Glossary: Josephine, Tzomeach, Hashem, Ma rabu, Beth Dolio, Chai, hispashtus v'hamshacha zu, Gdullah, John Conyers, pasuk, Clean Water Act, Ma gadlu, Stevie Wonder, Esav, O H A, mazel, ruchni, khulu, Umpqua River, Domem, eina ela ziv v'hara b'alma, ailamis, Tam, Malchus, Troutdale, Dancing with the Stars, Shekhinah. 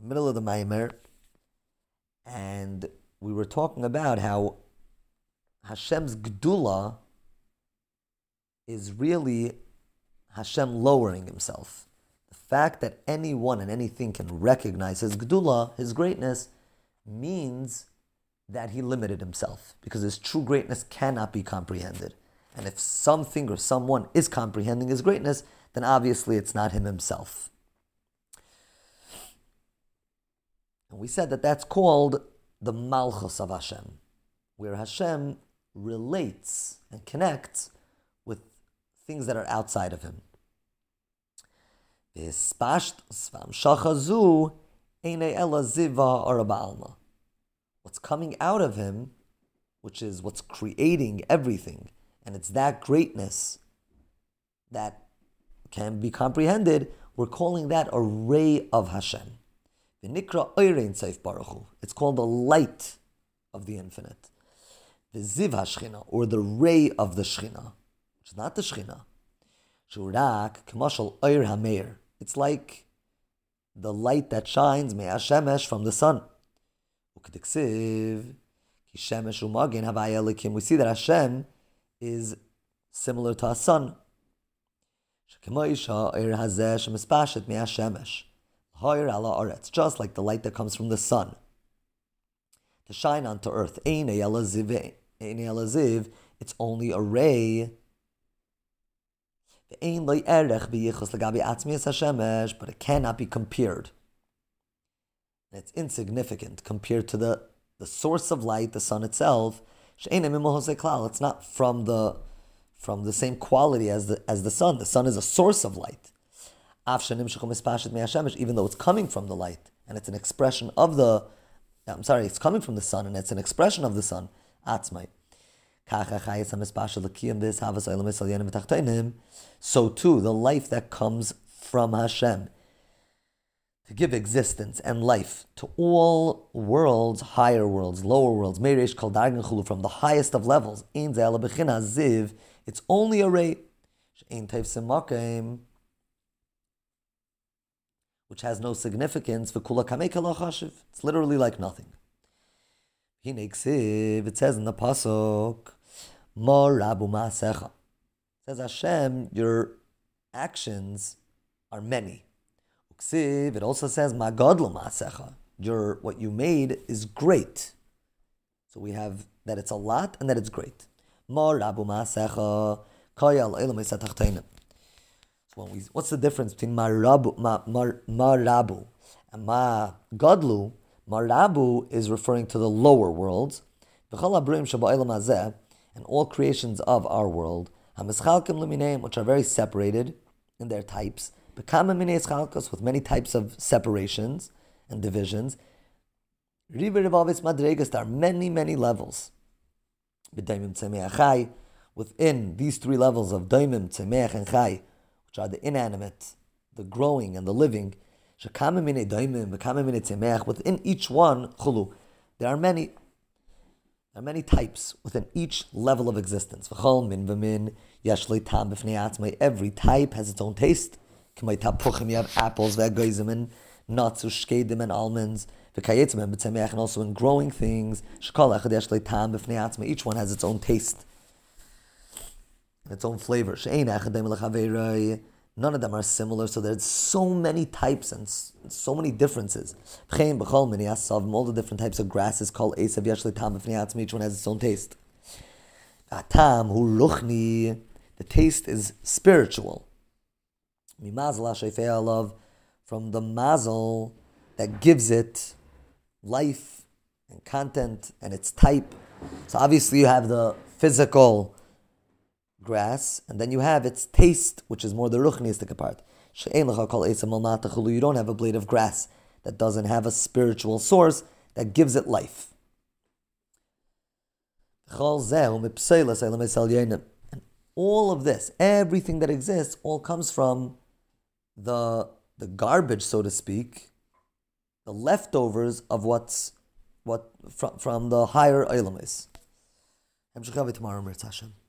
the middle of the Maimer, and we were talking about how Hashem's Gdullah is really Hashem lowering himself. The fact that anyone and anything can recognize his Gdullah, his greatness, means that he limited himself, because his true greatness cannot be comprehended. And if something or someone is comprehending his greatness, then obviously it's not him himself. And we said that that's called the Malchus of Hashem, where Hashem relates and connects with things that are outside of him. Hispashtus v'hamshacha zu, eina ela ziv v'hara b'alma. What's coming out of him, which is what's creating everything, and it's that greatness that can be comprehended, we're calling that a ray of Hashem. It's called the light of the infinite. The ziv hashchina, or the ray of the Shekhinah, which is not the Shekhinah. Shurak k'mashal oir hameir. It's like the light that shines me'ashemesh, from the sun. We see that Hashem is similar to a sun. Just like the light that comes from the sun to shine onto earth. It's only a ray. But it cannot be compared. It's insignificant compared to the source of light, the sun itself. It's not from the same quality as the sun. The sun is a source of light. Even though it's coming from the light, and it's an expression of the... it's coming from the sun, and it's an expression of the sun. So too, the life that comes from Hashem, to give existence and life to all worlds, higher worlds, lower worlds, meiresh kol dargin khulu, from the highest of levels, ein zayla bechina ziv, it's only a ray, ein tayfsim makim, which has no significance, v'kula kamei kala chashiv, it's literally like nothing. Hine ksiv, it says in the pasuk, Ma rabu maasecha, it says Hashem, your actions are many. It also says, Ma gadlu, what you made is great. So we have that it's a lot and that it's great. Ma rabu maasecha, Chai ailamis. What's the difference between ma rabu and ma gadlu? Ma rabu is referring to the lower worlds, and all creations of our world, which are very separated in their types, with many types of separations and divisions. There are many, many levels. Within these three levels of Domem, Tzomeach, and Chai, which are the inanimate, the growing, and the living, within each one, khulu, there are many types within each level of existence. Every type has its own taste. You have apples, and nuts, and almonds, and also in growing things. Each one has its own taste, its own flavor. None of them are similar, so there's so many types and so many differences. All the different types of grasses called Esav, each one has its own taste. Tam, ruchni, the taste is spiritual. From the mazel that gives it life and content and its type. So obviously you have the physical grass, and then you have its taste, which is more the ruchnistic part. You don't have a blade of grass that doesn't have a spiritual source that gives it life. And all of this, everything that exists, all comes from the garbage, so to speak, the leftovers of what's from the higher ailamis. I'm Shekhinah tomorrow, Hashem.